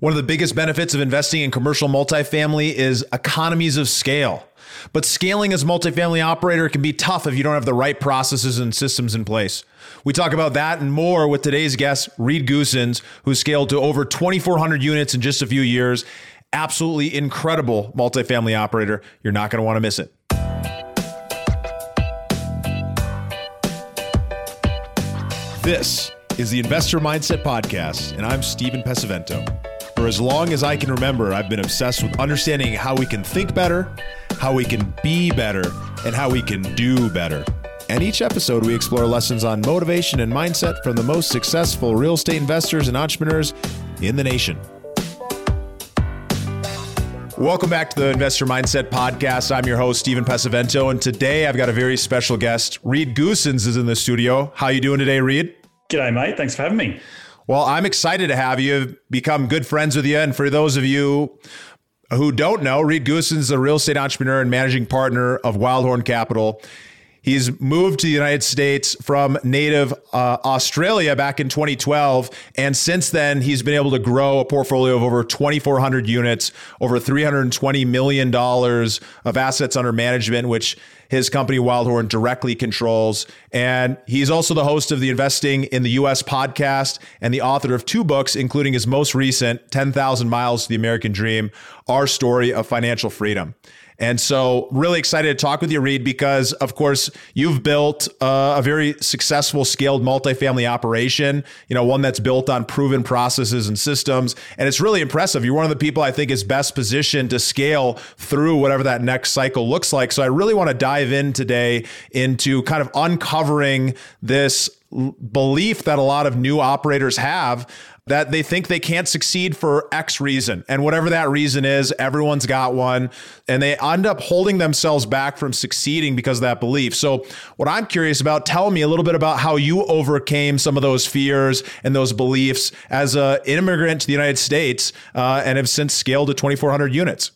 One of the biggest benefits of investing in commercial multifamily is economies of scale. But scaling as a multifamily operator can be tough if you don't have the right processes and systems in place. We talk about that and more with today's guest, Reed Goossens, who scaled to over 2,400 units in just a few years. Absolutely incredible multifamily operator. You're not going to want to miss it. This is the Investor Mindset Podcast, and I'm Stephen Pesavento. For as long as I can remember, I've been obsessed with understanding how we can think better, how we can be better, and how we can do better. And each episode, we explore lessons on motivation and mindset from the most successful real estate investors and entrepreneurs in the nation. Welcome back to the Investor Mindset Podcast. I'm your host, Stephen Pesavento, and today I've got a very special guest. Reed Goossens is in the studio. How you doing today, Reed? G'day, mate. Thanks for having me. Well, I'm excited to have you, become good friends with you. And for those of you who don't know, Reed Goossens is a real estate entrepreneur and managing partner of Wildhorn Capital. He's moved to the United States from native Australia back in 2012. And since then, he's been able to grow a portfolio of over 2,400 units, over $320 million of assets under management, which his company Wildhorn directly controls. And he's also the host of the Investing in the U.S. podcast and the author of two books, including his most recent, 10,000 Miles to the American Dream, Our Story of Financial Freedom. And so really excited to talk with you, Reed, because, of course, you've built a very successful scaled multifamily operation, one that's built on proven processes and systems. And it's really impressive. You're one of the people I think is best positioned to scale through whatever that next cycle looks like. So I really want to dive in today into kind of uncovering this belief that a lot of new operators have that they think they can't succeed for X reason. And whatever that reason is, everyone's got one. And they end up holding themselves back from succeeding because of that belief. So what I'm curious about, tell me a little bit about how you overcame some of those fears and those beliefs as an immigrant to the United States and have since scaled to 2,400 units.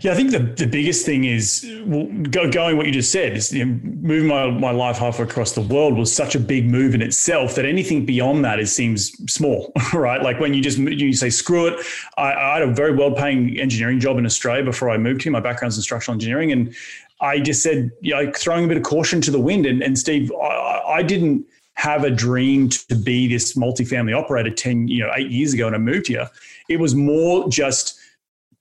Yeah, I think the biggest thing is going what you just said is moving my life halfway across the world was such a big move in itself that anything beyond that seems small, right? Like when you say, screw it. I had a very well-paying engineering job in Australia before I moved here. My background's in structural engineering. And I just said, throwing a bit of caution to the wind. And Steve, I didn't have a dream to be this multifamily operator 8 years ago when I moved here. It was more just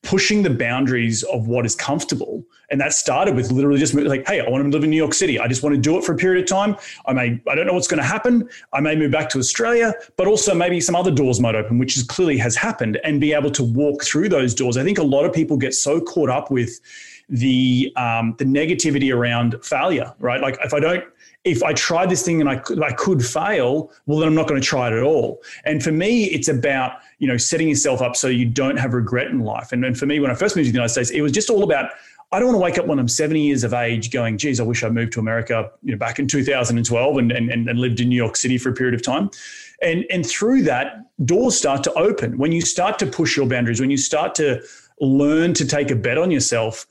pushing the boundaries of what is comfortable. And that started with literally just like, hey, I want to live in New York City. I just want to do it for a period of time. I don't know what's going to happen. I may move back to Australia, but also maybe some other doors might open, which is clearly has happened, and be able to walk through those doors. I think a lot of people get so caught up with the negativity around failure, right? Like if I try this thing and I could fail, well, then I'm not going to try it at all. And for me, it's about, setting yourself up so you don't have regret in life. And for me, when I first moved to the United States, it was just all about, I don't want to wake up when I'm 70 years of age going, geez, I wish I moved to America, back in 2012 and lived in New York City for a period of time. And through that, doors start to open. When you start to push your boundaries, when you start to learn to take a bet on yourself,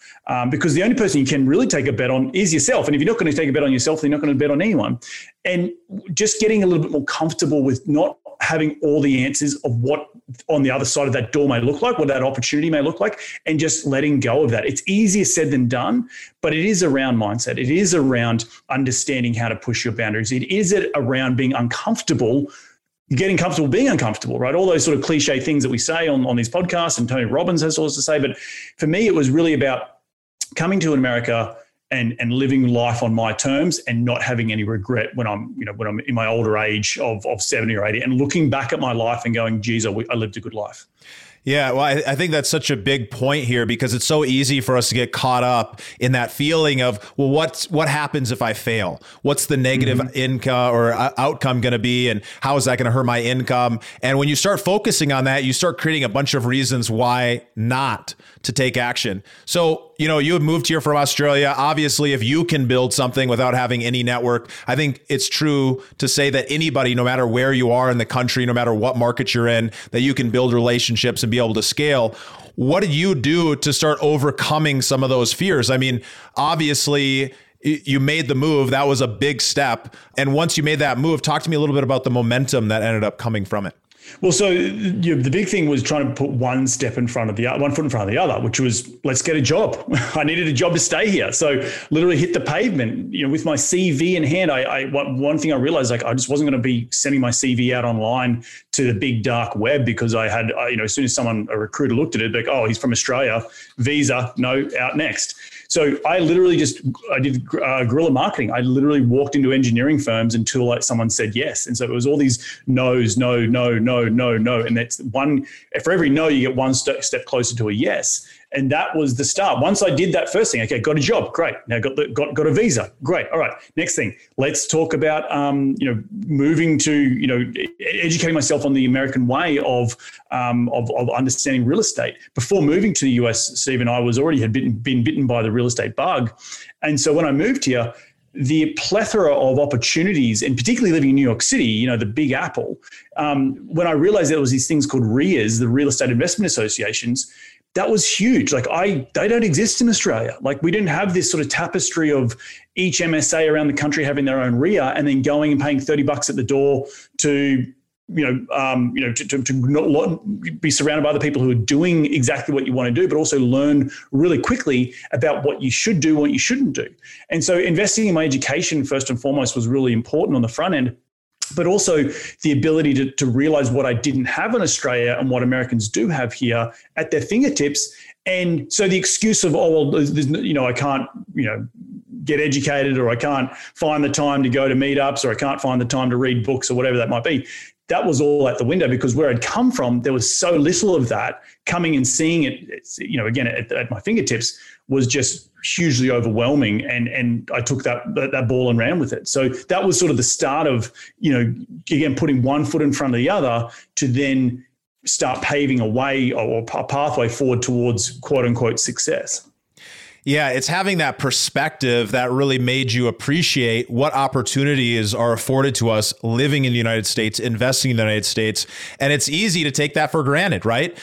because the only person you can really take a bet on is yourself. And if you're not going to take a bet on yourself, then you're not going to bet on anyone. And just getting a little bit more comfortable with not having all the answers of what on the other side of that door may look like, what that opportunity may look like, and just letting go of that. It's easier said than done, but it is around mindset. It is around understanding how to push your boundaries. It is around being uncomfortable. Getting comfortable being uncomfortable, right? All those sort of cliche things that we say on these podcasts, and Tony Robbins has all this to say. But for me, it was really about coming to America and living life on my terms and not having any regret when I'm in my older age of 70 or 80 and looking back at my life and going, geez, I lived a good life. Yeah, well, I think that's such a big point here because it's so easy for us to get caught up in that feeling of, well, what happens if I fail? What's the negative income or outcome going to be? And how is that going to hurt my income? And when you start focusing on that, you start creating a bunch of reasons why not to take action. So, you have moved here from Australia. Obviously, if you can build something without having any network, I think it's true to say that anybody, no matter where you are in the country, no matter what market you're in, that you can build relationships and be able to scale. What did you do to start overcoming some of those fears? I mean, obviously, you made the move. That was a big step. And once you made that move, talk to me a little bit about the momentum that ended up coming from it. Well, so the big thing was trying to put one step in front of the other, one foot in front of the other, which was, let's get a job. I needed a job to stay here. So literally hit the pavement, with my CV in hand. One thing I realized, I just wasn't going to be sending my CV out online to the big dark web, because I had, as soon as a recruiter looked at it, like, oh, he's from Australia, visa, no, out next. So I literally I did guerrilla marketing. I literally walked into engineering firms until someone said yes. And so it was all these no's, no. And that's one, for every no, you get one step closer to a yes. And that was the start. Once I did that first thing, okay, got a job, great. Now got a visa, great. All right, next thing, let's talk about moving to educating myself on the American way of understanding real estate. Before moving to the US, Steve and I was already been bitten by the real estate bug, and so when I moved here, the plethora of opportunities, and particularly living in New York City, the Big Apple. When I realized there was these things called REIAs, the Real Estate Investment Associations. That was huge. They don't exist in Australia. We didn't have this sort of tapestry of each MSA around the country having their own REIA and then going and paying $30 at the door to, to not be surrounded by other people who are doing exactly what you want to do, but also learn really quickly about what you should do, what you shouldn't do. And so investing in my education, first and foremost, was really important on the front end. But also the ability to realize what I didn't have in Australia and what Americans do have here at their fingertips. And so the excuse of, oh, well, I can't, get educated, or I can't find the time to go to meetups, or I can't find the time to read books, or whatever that might be. That was all out the window, because where I'd come from, there was so little of that coming and seeing it, again, at my fingertips was just hugely overwhelming. And I took that ball and ran with it. So that was sort of the start of, again, putting one foot in front of the other to then start paving a way or a pathway forward towards quote unquote success. Yeah, it's having that perspective that really made you appreciate what opportunities are afforded to us living in the United States, investing in the United States. And it's easy to take that for granted, right?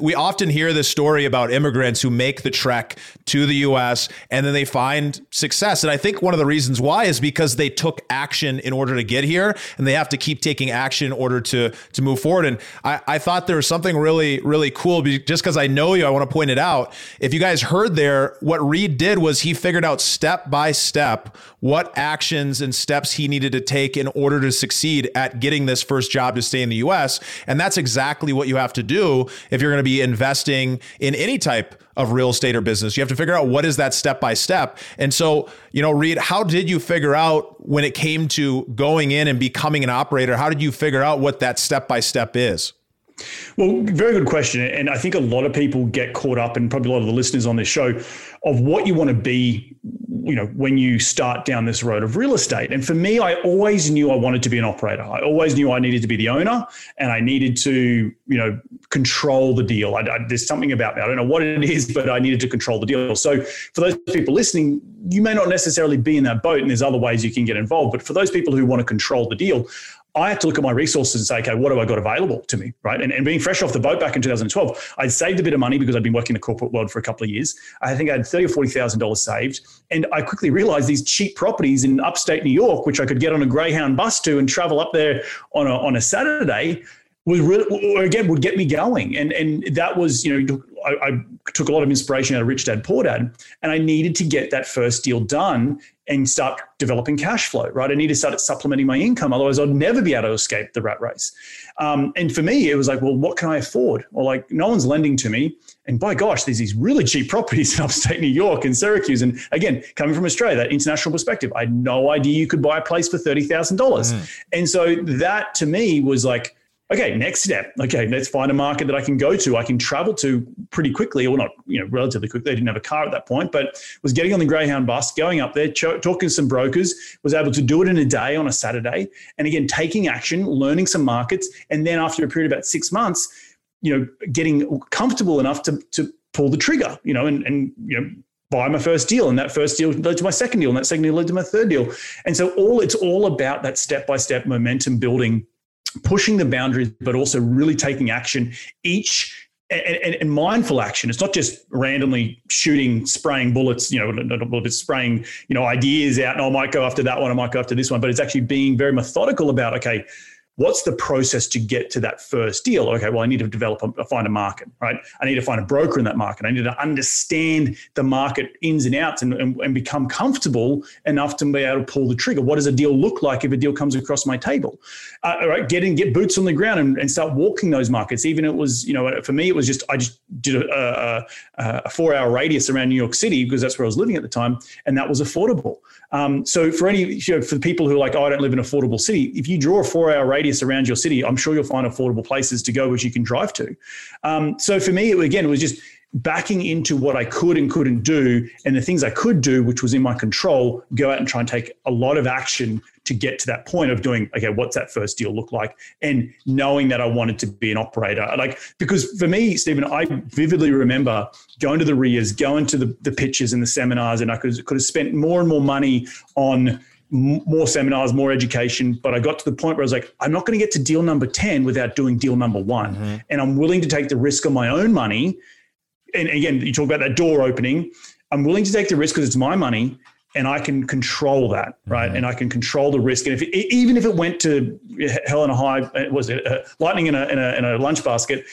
We often hear this story about immigrants who make the trek to the US and then they find success. And I think one of the reasons why is because they took action in order to get here, and they have to keep taking action in order to move forward. And I thought there was something really, really cool, just because I know you, I want to point it out. If you guys heard there, what Reed did was he figured out step by step what actions and steps he needed to take in order to succeed at getting this first job to stay in the US. And that's exactly what you have to do if you're going to be investing in any type of real estate or business. You have to figure out what is that step by step. And so, Reed, how did you figure out when it came to going in and becoming an operator? How did you figure out what that step by step is? Well, very good question. And I think a lot of people get caught up, and probably a lot of the listeners on this show, of what you want to be, when you start down this road of real estate. And for me, I always knew I wanted to be an operator. I always knew I needed to be the owner, and I needed to, control the deal. There's something about me. I don't know what it is, but I needed to control the deal. So for those people listening, you may not necessarily be in that boat, and there's other ways you can get involved. But for those people who want to control the deal, I had to look at my resources and say, okay, what do I got available to me, right? And being fresh off the boat back in 2012, I'd saved a bit of money because I'd been working in the corporate world for a couple of years. I think I had $30,000 or $40,000 saved. And I quickly realized these cheap properties in upstate New York, which I could get on a Greyhound bus to and travel up there on a Saturday, was really, again, would get me going. And that was, I took a lot of inspiration out of Rich Dad, Poor Dad, and I needed to get that first deal done and start developing cash flow, right? I need to start supplementing my income. Otherwise, I'd never be able to escape the rat race. And for me, it was like, well, what can I afford? Or no one's lending to me. And by gosh, there's these really cheap properties in upstate New York and Syracuse. And again, coming from Australia, that international perspective, I had no idea you could buy a place for $30,000. And so that to me was like, okay, next step. Okay, let's find a market that I can go to, I can travel to pretty quickly, or not, relatively quickly. They didn't have a car at that point, but was getting on the Greyhound bus, going up there, talking to some brokers, was able to do it in a day on a Saturday. And again, taking action, learning some markets. And then after a period of about 6 months, getting comfortable enough to pull the trigger, and buy my first deal, and that first deal led to my second deal, and that second deal led to my third deal. And so it's all about that step-by-step momentum building, pushing the boundaries, but also really taking action and mindful action. It's not just randomly spraying bullets, spraying, ideas out, and I might go after that one, I might go after this one, but it's actually being very methodical about, okay, what's the process to get to that first deal? Okay, well, I need to find a market, right? I need to find a broker in that market. I need to understand the market ins and outs and become comfortable enough to be able to pull the trigger. What does a deal look like if a deal comes across my table? All right, get boots on the ground and start walking those markets. Even it was, for me, it was I did a 4-hour radius around New York City because that's where I was living at the time, and that was affordable. So for for people who are like, oh, I don't live in an affordable city, if you draw a 4-hour radius around your city, I'm sure you'll find affordable places to go which you can drive to. So for me, it was just backing into what I could and couldn't do, and the things I could do, which was in my control, go out and try and take a lot of action to get to that point of doing, okay, what's that first deal look like? And knowing that I wanted to be an operator. Because for me, Stephen, I vividly remember going to the REIAs, going to the pitches and the seminars, and I could have spent more and more money on more seminars, more education. But I got to the point where I was like, I'm not going to get to deal number 10 without doing deal number 1. Mm-hmm. And I'm willing to take the risk on my own money. And again, you talk about that door opening. I'm willing to take the risk because it's my money and I can control that, right? Mm-hmm. And I can control the risk. And even if it went to hell in a high, lightning in a lunch basket,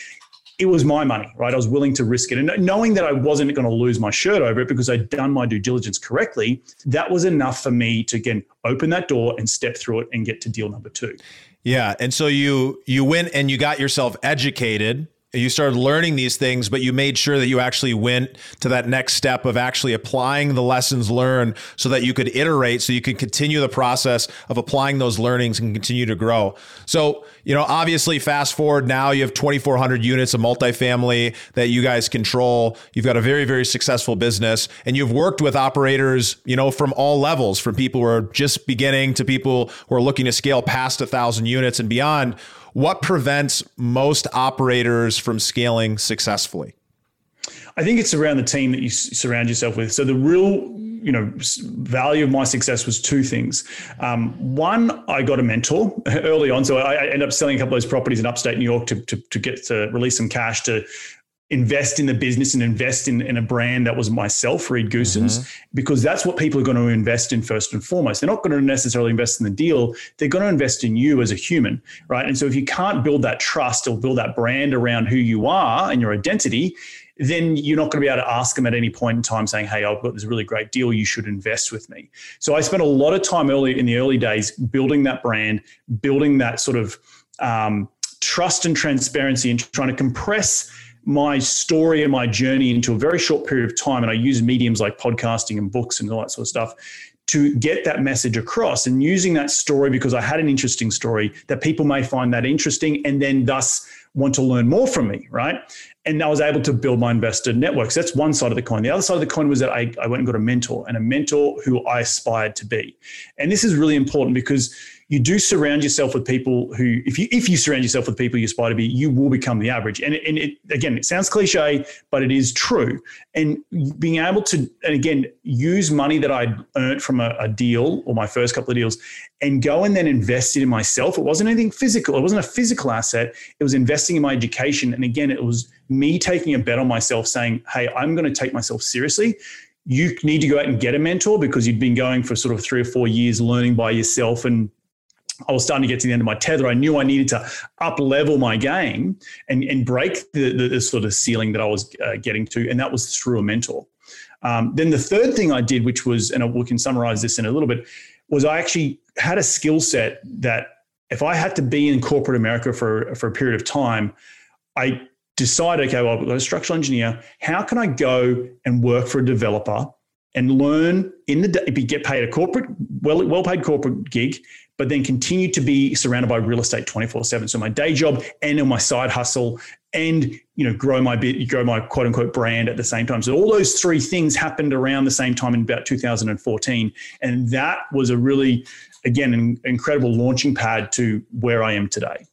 it was my money, right? I was willing to risk it. And knowing that I wasn't going to lose my shirt over it because I'd done my due diligence correctly, that was enough for me to, again, open that door and step through it and get to deal number 2. Yeah. And so you went and you got yourself educated. You started learning these things, but you made sure that you actually went to that next step of actually applying the lessons learned so that you could iterate, so you could continue the process of applying those learnings and continue to grow. So, obviously fast forward now, you have 2,400 units of multifamily that you guys control. You've got a very, very successful business, and you've worked with operators, from all levels, from people who are just beginning to people who are looking to scale past 1,000 units and beyond. What prevents most operators from scaling successfully? I think it's around the team that you surround yourself with. So the real, value of my success was 2 things. One, I got a mentor early on. So I ended up selling a couple of those properties in upstate New York to get to release some cash to invest in the business and invest in a brand that was myself, Reed Goossens, mm-hmm. because that's what people are going to invest in first and foremost. They're not going to necessarily invest in the deal. They're going to invest in you as a human, right? And so if you can't build that trust or build that brand around who you are and your identity, then you're not going to be able to ask them at any point in time saying, hey, I've got this really great deal, you should invest with me. So I spent a lot of time in the early days building that brand, building that sort of trust and transparency, and trying to compress my story and my journey into a very short period of time. And I use mediums like podcasting and books and all that sort of stuff to get that message across, and using that story because I had an interesting story that people may find that interesting and then thus want to learn more from me, right? And I was able to build my investor networks. That's one side of the coin. The other side of the coin was that I went and got a mentor who I aspired to be. And this is really important because you do surround yourself with people who, if you surround yourself with people you aspire to be, you will become the average. And it, again, it sounds cliche, but it is true. And being able to, and again, use money that I earned from a deal or my first couple of deals and go and then invest it in myself. It wasn't anything physical. It wasn't a physical asset. It was investing in my education. And again, it was me taking a bet on myself saying, hey, I'm going to take myself seriously. You need to go out and get a mentor because you've been going for sort of 3 or 4 years learning by yourself, and I was starting to get to the end of my tether. I knew I needed to up-level my game and break the sort of ceiling that I was getting to, and that was through a mentor. Then the third thing I did, which was, and we can summarize this in a little bit, was I actually had a skill set that if I had to be in corporate America for a period of time, I decided, okay, well, I've got a structural engineer. How can I go and work for a developer and learn in the day, get paid a corporate, well-paid corporate gig, but then continue to be surrounded by real estate 24/7. So my day job and in my side hustle, and grow my quote unquote brand at the same time. So all those 3 things happened around the same time in about 2014, and that was a really, again, an incredible launching pad to where I am today.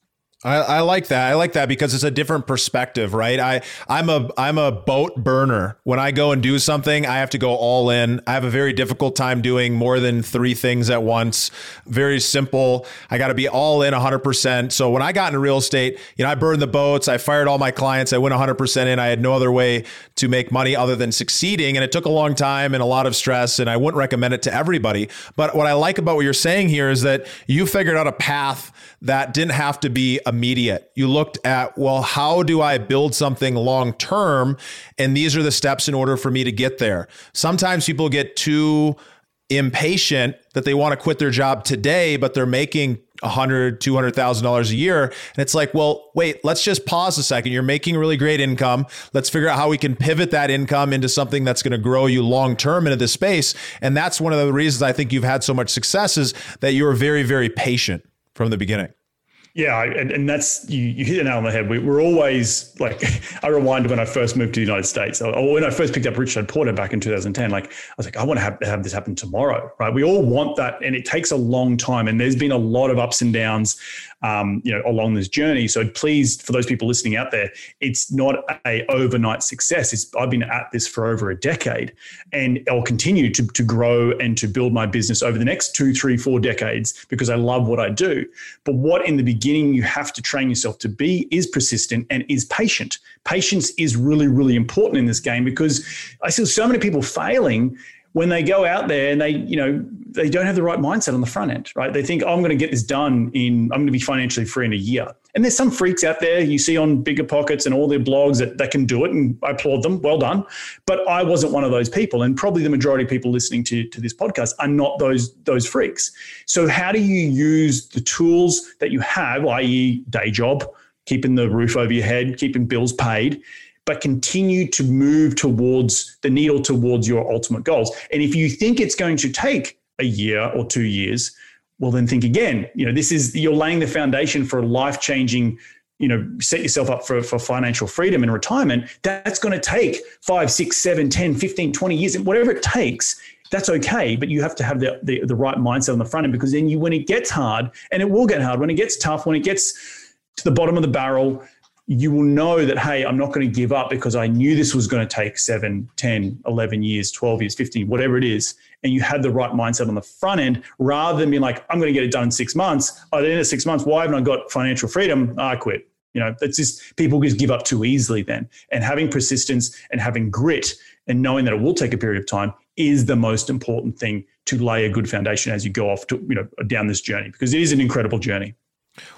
I like that. I like that because it's a different perspective, right? I'm a boat burner. When I go and do something, I have to go all in. I have a very difficult time doing more than three things at once. Very simple. I got to be all in 100%. So when I got into real estate, you know, I burned the boats. I fired all my clients. I went 100% in. I had no other way to make money other than succeeding. And it took a long time and a lot of stress. And I wouldn't recommend it to everybody. But what I like about what you're saying here is that you figured out a path that didn't have to be immediate. You looked at, well, how do I build something long term? And these are the steps in order for me to get there. Sometimes people get too impatient that they want to quit their job today, but they're making $100,000, $200,000 a year. And it's like, well, wait, let's just pause a second. You're making really great income. Let's figure out how we can pivot that income into something that's going to grow you long term into this space. And that's one of the reasons I think you've had so much success is that you were very, very patient from the beginning. Yeah. And that's, you hit the nail on the head. We're always like, I rewind when I first moved to the United States or when I first picked up Rich Dad Poor Dad back in 2010, like I was like, I want to have this happen tomorrow, right? We all want that. And it takes a long time. And there's been a lot of ups and downs, along this journey. So please, for those people listening out there, it's not a overnight success. I've been at this for over a decade and I'll continue to grow and to build my business over the next 2, 3, 4 decades because I love what I do. But what in the beginning you have to train yourself to be is persistent and is patient. Patience is really, really important in this game because I see so many people failing when they go out there and they don't have the right mindset on the front end, right? They think, I'm going to get this done I'm going to be financially free in a year. And there's some freaks out there you see on Bigger Pockets and all their blogs that can do it. And I applaud them. Well done. But I wasn't one of those people. And probably the majority of people listening to this podcast are not those freaks. So how do you use the tools that you have, i.e. day job, keeping the roof over your head, keeping bills paid, but continue to move towards the needle towards your ultimate goals? And if you think it's going to take a year or 2 years, well, then think again. You're laying the foundation for a life-changing, set yourself up for financial freedom and retirement. That's going to take 5, 6, 7, 10, 15, 20 years, and whatever it takes, that's okay. But you have to have the right mindset on the front end, because then when it gets hard, and it will get hard, when it gets tough, when it gets to the bottom of the barrel, you will know that, hey, I'm not going to give up because I knew this was going to take 7, 10, 11 years, 12 years, 15, whatever it is. And you had the right mindset on the front end rather than being like, I'm going to get it done in 6 months. At the end of 6 months, why haven't I got financial freedom? I quit. That's just people just give up too easily then. And having persistence and having grit and knowing that it will take a period of time is the most important thing to lay a good foundation as you go off to, down this journey, because it is an incredible journey.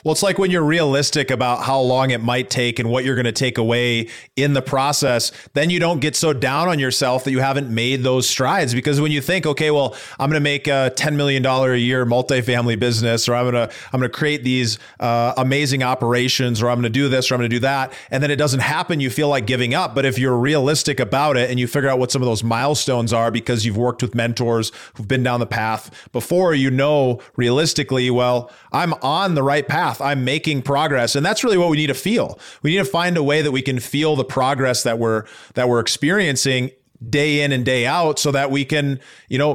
Well, it's like when you're realistic about how long it might take and what you're going to take away in the process, then you don't get so down on yourself that you haven't made those strides. Because when you think, okay, well, I'm going to make a $10 million a year multifamily business, or I'm going to create these amazing operations, or I'm going to do this, or I'm going to do that, and then it doesn't happen, you feel like giving up. But if you're realistic about it and you figure out what some of those milestones are because you've worked with mentors who've been down the path before, realistically, well, I'm on the right path. I'm making progress. And that's really what we need to feel. We need to find a way that we can feel the progress that we're experiencing day in and day out, so that we can,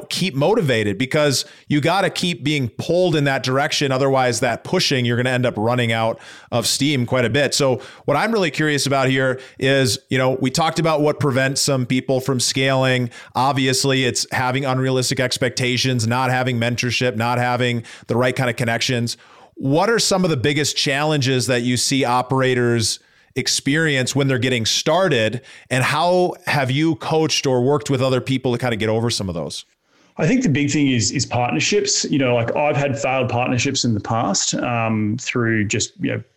keep motivated, because you got to keep being pulled in that direction. Otherwise, that pushing, you're going to end up running out of steam quite a bit. So what I'm really curious about here is, we talked about what prevents some people from scaling. Obviously, it's having unrealistic expectations, not having mentorship, not having the right kind of connections. What are some of the biggest challenges that you see operators experience when they're getting started? And how have you coached or worked with other people to kind of get over some of those? I think the big thing is partnerships. I've had failed partnerships in the past through just,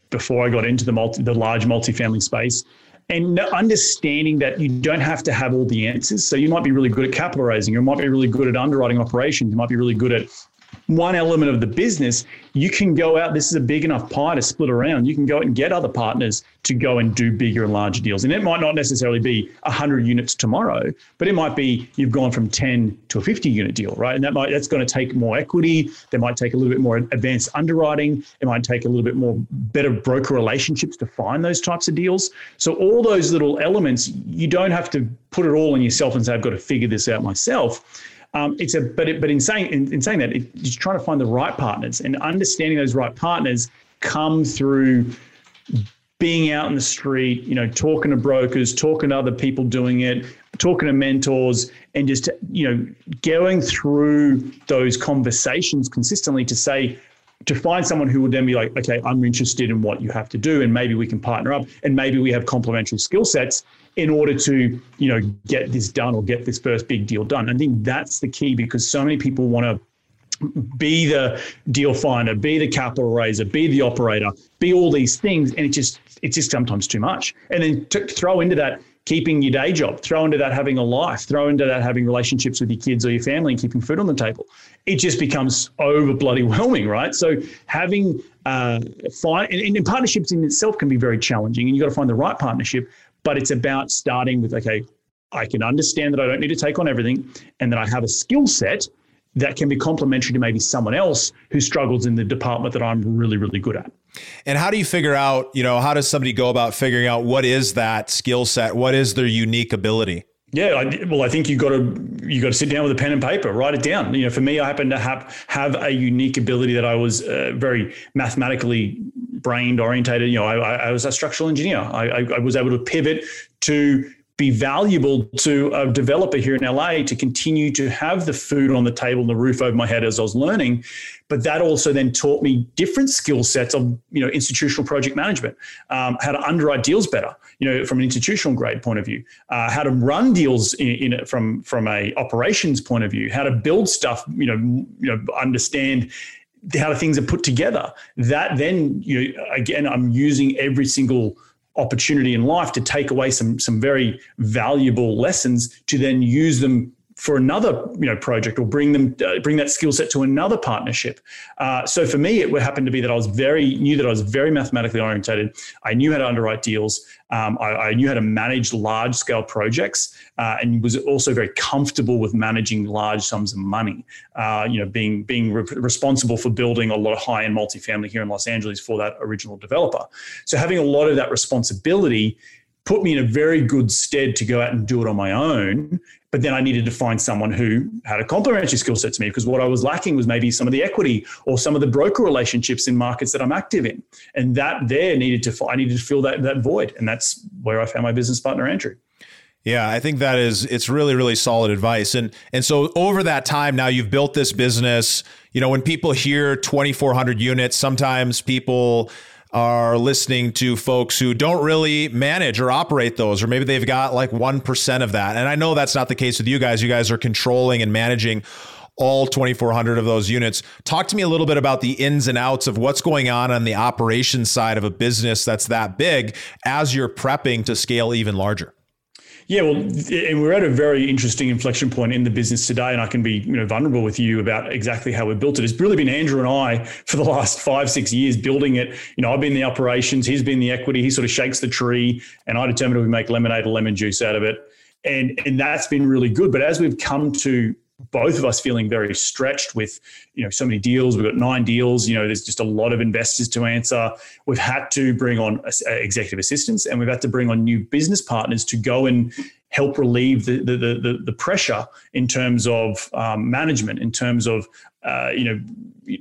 before I got into the large multifamily space. And understanding that you don't have to have all the answers. So you might be really good at capital raising. You might be really good at underwriting operations. You might be really good at one element of the business. You can go out, this is a big enough pie to split around. You can go out and get other partners to go and do bigger and larger deals. And it might not necessarily be 100 units tomorrow, but it might be you've gone from 10 to a 50 unit deal, right? And that's going to take more equity. That might take a little bit more advanced underwriting. It might take a little bit more better broker relationships to find those types of deals. So all those little elements, you don't have to put it all on yourself and say, I've got to figure this out myself. But in saying that, it's trying to find the right partners and understanding those right partners come through being out in the street, you know, talking to brokers, talking to other people doing it, talking to mentors, and just, you know, going through those conversations consistently to say, to find someone who would then be like, okay, I'm interested in what you have to do, and maybe we can partner up, and maybe we have complementary skill sets in order to, you know, get this done or get this first big deal done. I think that's the key, because so many people want to be the deal finder, be the capital raiser, be the operator, be all these things. And it's just sometimes too much. And then throw into that keeping your day job, throw into that having a life, throw into that having relationships with your kids or your family and keeping food on the table. It just becomes over bloody whelming, right? So having and partnerships in itself can be very challenging, and you've got to find the right partnership. But it's about starting with, okay, I can understand that I don't need to take on everything, and that I have a skill set that can be complementary to maybe someone else who struggles in the department that I'm really, really good at. And how do you figure out, you know, how does somebody go about figuring out what is that skill set? What is their unique ability? Yeah, I think you got to sit down with a pen and paper, write it down. You know, for me, I happen to have a unique ability that I was very mathematically brain orientated. You know, I was a structural engineer. I was able to pivot to be valuable to a developer here in LA, to continue to have the food on the table and the roof over my head as I was learning. But that also then taught me different skill sets of, you know, institutional project management, how to underwrite deals better, you know, from an institutional grade point of view, how to run deals in from a operations point of view, how to build stuff, you know, understand how things are put together. That then, you know, again, I'm using every single opportunity in life to take away some very valuable lessons to then use them for another, you know, project, or bring that skill set to another partnership. So for me, it happened to be that I was very mathematically orientated. I knew how to underwrite deals. I knew how to manage large scale projects, and was also very comfortable with managing large sums of money. You know, being responsible for building a lot of high end multifamily here in Los Angeles for that original developer. So having a lot of that responsibility put me in a very good stead to go out and do it on my own. But then I needed to find someone who had a complementary skill set to me, because what I was lacking was maybe some of the equity or some of the broker relationships in markets that I'm active in. And I needed to fill that void. And that's where I found my business partner, Andrew. Yeah, I think it's really, really solid advice. And so over that time now, you've built this business. You know, when people hear 2,400 units, sometimes people are listening to folks who don't really manage or operate those, or maybe they've got like 1% of that. And I know that's not the case with you guys. You guys are controlling and managing all 2,400 of those units. Talk to me a little bit about the ins and outs of what's going on the operations side of a business that's that big as you're prepping to scale even larger. Yeah, well, and we're at a very interesting inflection point in the business today, and I can be, you know, vulnerable with you about exactly how we built it. It's really been Andrew and I for the last 5-6 years building it. You know, I've been the operations, he's been the equity, he sort of shakes the tree, and I determined we make lemonade or lemon juice out of it. And that's been really good. But as we've come to both of us feeling very stretched with, you know, so many deals, we've got 9 deals, you know, there's just a lot of investors to answer. We've had to bring on executive assistants, and we've had to bring on new business partners to go and help relieve the pressure in terms of management, in terms of, you know,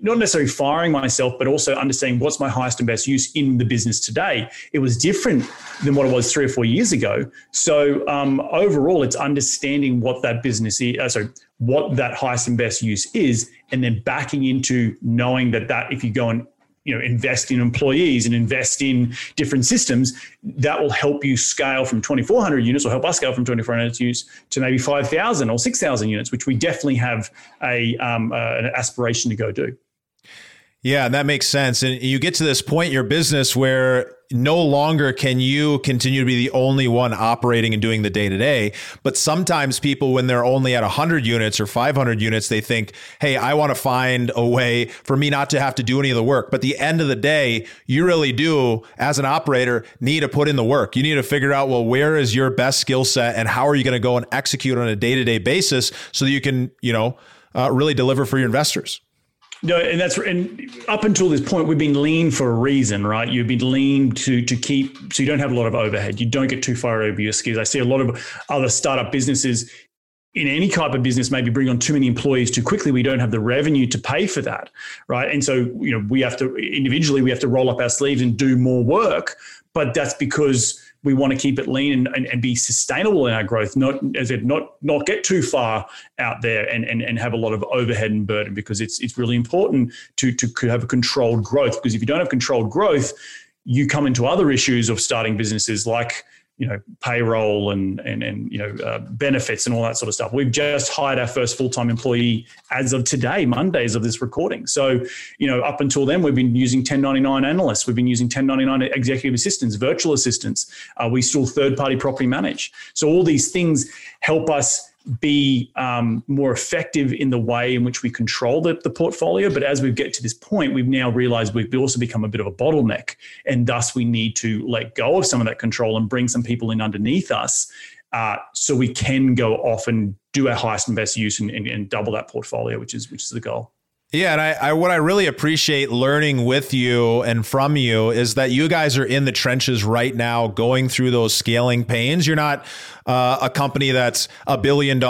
not necessarily firing myself, but also understanding what's my highest and best use in the business today. It was different than what it was 3 or 4 years ago. So overall, it's understanding what that business is, what that highest and best use is, and then backing into knowing that if you go and, you know, invest in employees and invest in different systems, that will help you scale from 2,400 units, or help us scale from 2,400 units to maybe 5,000 or 6,000 units, which we definitely have an aspiration to go do. Yeah, that makes sense. And you get to this point in your business where no longer can you continue to be the only one operating and doing the day-to-day. But sometimes people, when they're only at 100 units or 500 units, they think, hey, I want to find a way for me not to have to do any of the work. But the end of the day, you really do, as an operator, need to put in the work. You need to figure out, well, where is your best skill set, and how are you going to go and execute on a day-to-day basis so that you can, you know, really deliver for your investors? No, and up until this point, we've been lean for a reason, right? You've been lean to keep, so you don't have a lot of overhead. You don't get too far over your skis. I see a lot of other startup businesses in any type of business, maybe bring on too many employees too quickly, we don't have the revenue to pay for that, right? And so, you know, we have to individually, we have to roll up our sleeves and do more work, but that's because we want to keep it lean and be sustainable in our growth, not get too far out there and have a lot of overhead and burden, because it's really important to have a controlled growth, because if you don't have controlled growth, you come into other issues of starting businesses like, you know, payroll and you know, benefits and all that sort of stuff. We've just hired our first full-time employee as of today, Mondays of this recording. So, you know, up until then, we've been using 1099 analysts. We've been using 1099 executive assistants, virtual assistants. We still third-party property manage. So all these things help us be more effective in the way in which we control the portfolio. But as we get to this point, we've now realized we've also become a bit of a bottleneck, and thus we need to let go of some of that control and bring some people in underneath us so we can go off and do our highest and best use and double that portfolio, which is the goal. Yeah. And I what I really appreciate learning with you and from you is that you guys are in the trenches right now, going through those scaling pains. You're not a company that's $1 billion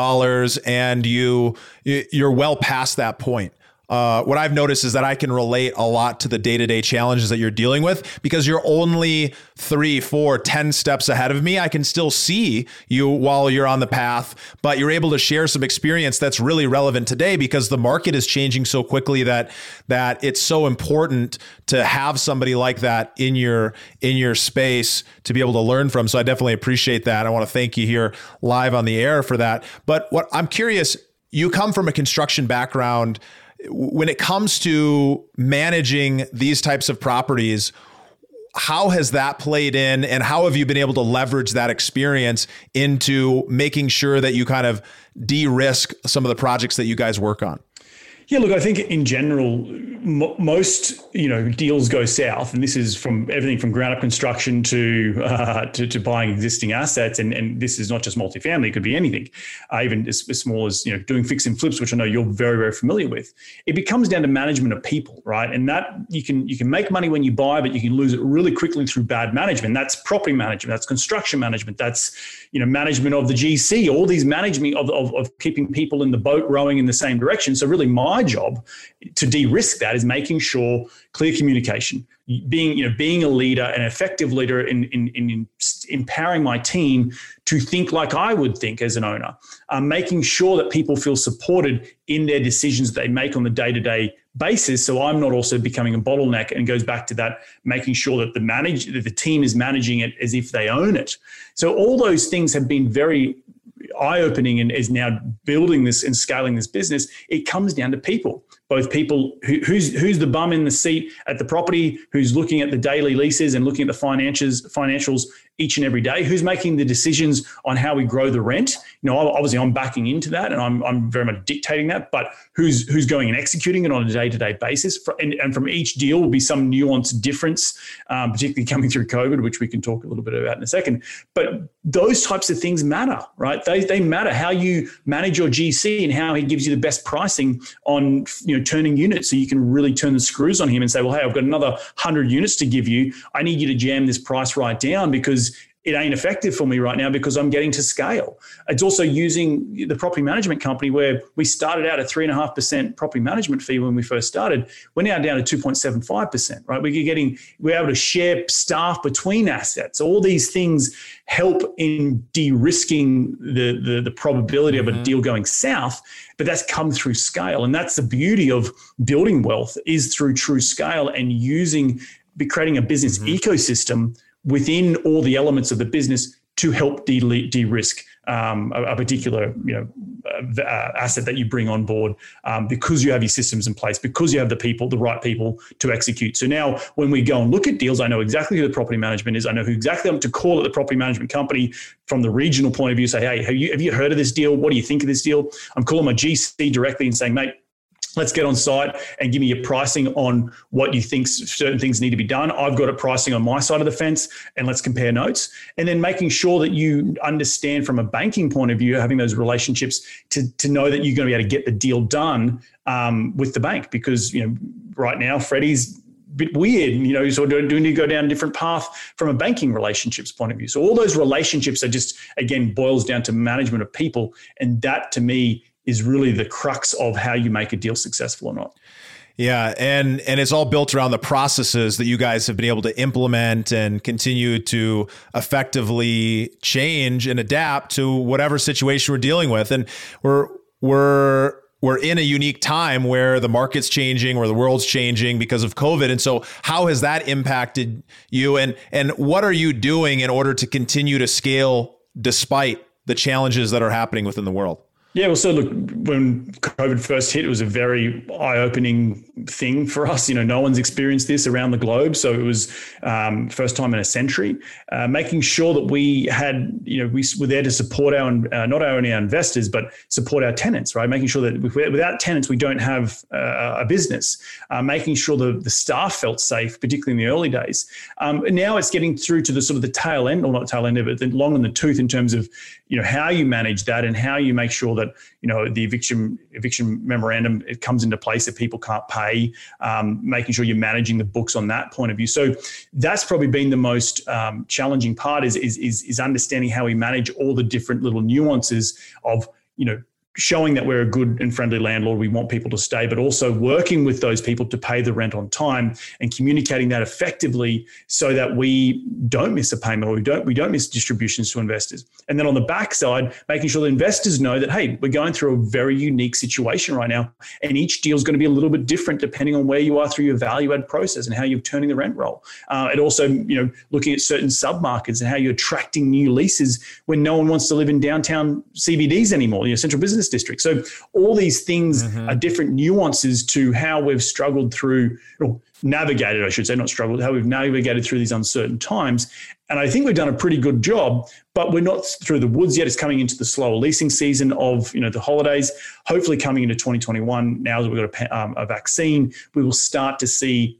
and you're well past that point. What I've noticed is that I can relate a lot to the day-to-day challenges that you're dealing with, because you're only 3, 4, 10 steps ahead of me. I can still see you while you're on the path, but you're able to share some experience that's really relevant today, because the market is changing so quickly that it's so important to have somebody like that in your space to be able to learn from. So I definitely appreciate that. I want to thank you here live on the air for that. But what I'm curious, you come from a construction background. When it comes to managing these types of properties, how has that played in, and how have you been able to leverage that experience into making sure that you kind of de-risk some of the projects that you guys work on? Yeah, look, I think in general, most, you know, deals go south, and this is from everything from ground up construction to buying existing assets, and this is not just multifamily; it could be anything, even as small as, you know, doing fix and flips, which I know you're very, very familiar with. It becomes down to management of people, right? And that you can make money when you buy, but you can lose it really quickly through bad management. That's property management, that's construction management, that's, you know, management of the GC, all these management of keeping people in the boat rowing in the same direction. So really, my job to de-risk that is making sure clear communication, being a leader, an effective leader in empowering my team to think like I would think as an owner, making sure that people feel supported in their decisions that they make on the day-to-day basis. So I'm not also becoming a bottleneck, and goes back to that, making sure that the team is managing it as if they own it. So all those things have been very eye-opening, and is now building this and scaling this business. It comes down to people, both people who's the bum in the seat at the property, who's looking at the daily leases and looking at the financials each and every day, who's making the decisions on how we grow the rent. You know, obviously I'm backing into that, and I'm very much dictating that, but who's going and executing it on a day-to-day basis. And from each deal will be some nuanced difference, particularly coming through COVID, which we can talk a little bit about in a second. But those types of things matter, right? They matter. How you manage your GC and how he gives you the best pricing on, you know, turning units, so you can really turn the screws on him and say, well, hey, I've got another 100 units to give you. I need you to jam this price right down, because it ain't effective for me right now, because I'm getting to scale. It's also using the property management company, where we started out at 3.5% property management fee when we first started. We're now down to 2.75%, right? We're able to share staff between assets. All these things help in de-risking the probability of a deal going south, but that's come through scale. And that's the beauty of building wealth, is through true scale and creating a business ecosystem within all the elements of the business to help de-risk a particular, you know, asset that you bring on board, because you have your systems in place, because you have the right people to execute. So now when we go and look at deals, I know exactly who the property management is. I know exactly to call at the property management company from the regional point of view, say, hey, have you heard of this deal? What do you think of this deal? I'm calling my GC directly and saying, mate, let's get on site and give me your pricing on what you think certain things need to be done. I've got a pricing on my side of the fence, and let's compare notes. And then making sure that you understand from a banking point of view, having those relationships to know that you're going to be able to get the deal done with the bank, because, you know, right now Freddie's bit weird, you know, so do we need to go down a different path from a banking relationships point of view? So all those relationships are just, again, boils down to management of people. And that to me is really the crux of how you make a deal successful or not. Yeah. And it's all built around the processes that you guys have been able to implement and continue to effectively change and adapt to whatever situation we're dealing with. And we're in a unique time where the market's changing or the world's changing because of COVID. And so how has that impacted you, and what are you doing in order to continue to scale despite the challenges that are happening within the world? Yeah, well, so look, when COVID first hit, it was a very eye-opening thing for us. You know, no one's experienced this around the globe. So it was first time in a century, making sure that we had, you know, we were there to support our, not only our investors, but support our tenants, right? Making sure that without tenants, we don't have a business, making sure the staff felt safe, particularly in the early days. And now it's getting through to the sort of the tail end, or not tail end of it, the long in the tooth in terms of, you know, how you manage that and how you make sure that, you know, the eviction memorandum, it comes into place if people can't pay, making sure you're managing the books on that point of view. So that's probably been the most challenging part is understanding how we manage all the different little nuances of, you know, showing that we're a good and friendly landlord, we want people to stay, but also working with those people to pay the rent on time and communicating that effectively so that we don't miss a payment or we don't miss distributions to investors. And then on the backside, making sure that investors know that, hey, we're going through a very unique situation right now, and each deal is going to be a little bit different depending on where you are through your value add process and how you're turning the rent roll. And also, you know, looking at certain submarkets and how you're attracting new leases when no one wants to live in downtown CBDs anymore, you know, central business district. So all these things are different nuances to how we've struggled through, or navigated, I should say, not struggled, how we've navigated through these uncertain times. And I think we've done a pretty good job, but we're not through the woods yet. It's coming into the slower leasing season of, you know, the holidays, hopefully coming into 2021. Now that we've got a vaccine, we will start to see,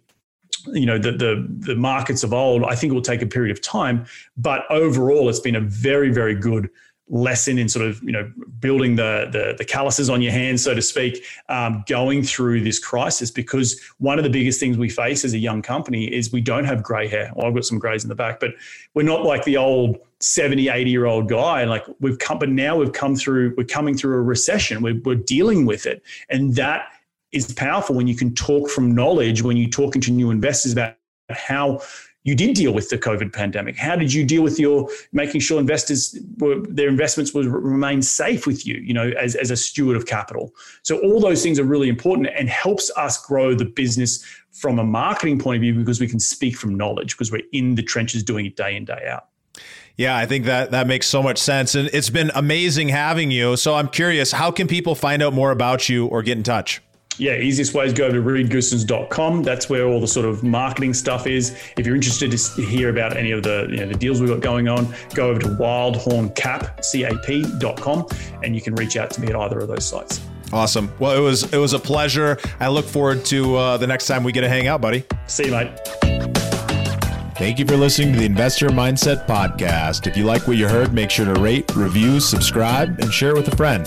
you know, the markets of old. I think it will take a period of time, but overall it's been a very, very good lesson in sort of, you know, building the calluses on your hands, so to speak, going through this crisis, because one of the biggest things we face as a young company is we don't have gray hair. Well, I've got some grays in the back, but we're not like the old 70, 80-year-old guy. Like we're coming through a recession. We're dealing with it. And that is powerful when you can talk from knowledge, when you're talking to new investors about how you did deal with the COVID pandemic. How did you deal with making sure investors their investments would remain safe with you, you know, as a steward of capital? So all those things are really important and helps us grow the business from a marketing point of view, because we can speak from knowledge, because we're in the trenches doing it day in, day out. Yeah, I think that makes so much sense. And it's been amazing having you. So I'm curious, how can people find out more about you or get in touch? Yeah, easiest way is go to reedgoossens.com. That's where all the sort of marketing stuff is. If you're interested to hear about any of the, you know, the deals we've got going on, go over to wildhorncap.com and you can reach out to me at either of those sites. Awesome. Well, it was a pleasure. I look forward to the next time we get to hang out, buddy. See you, mate. Thank you for listening to the Investor Mindset Podcast. If you like what you heard, make sure to rate, review, subscribe, and share with a friend.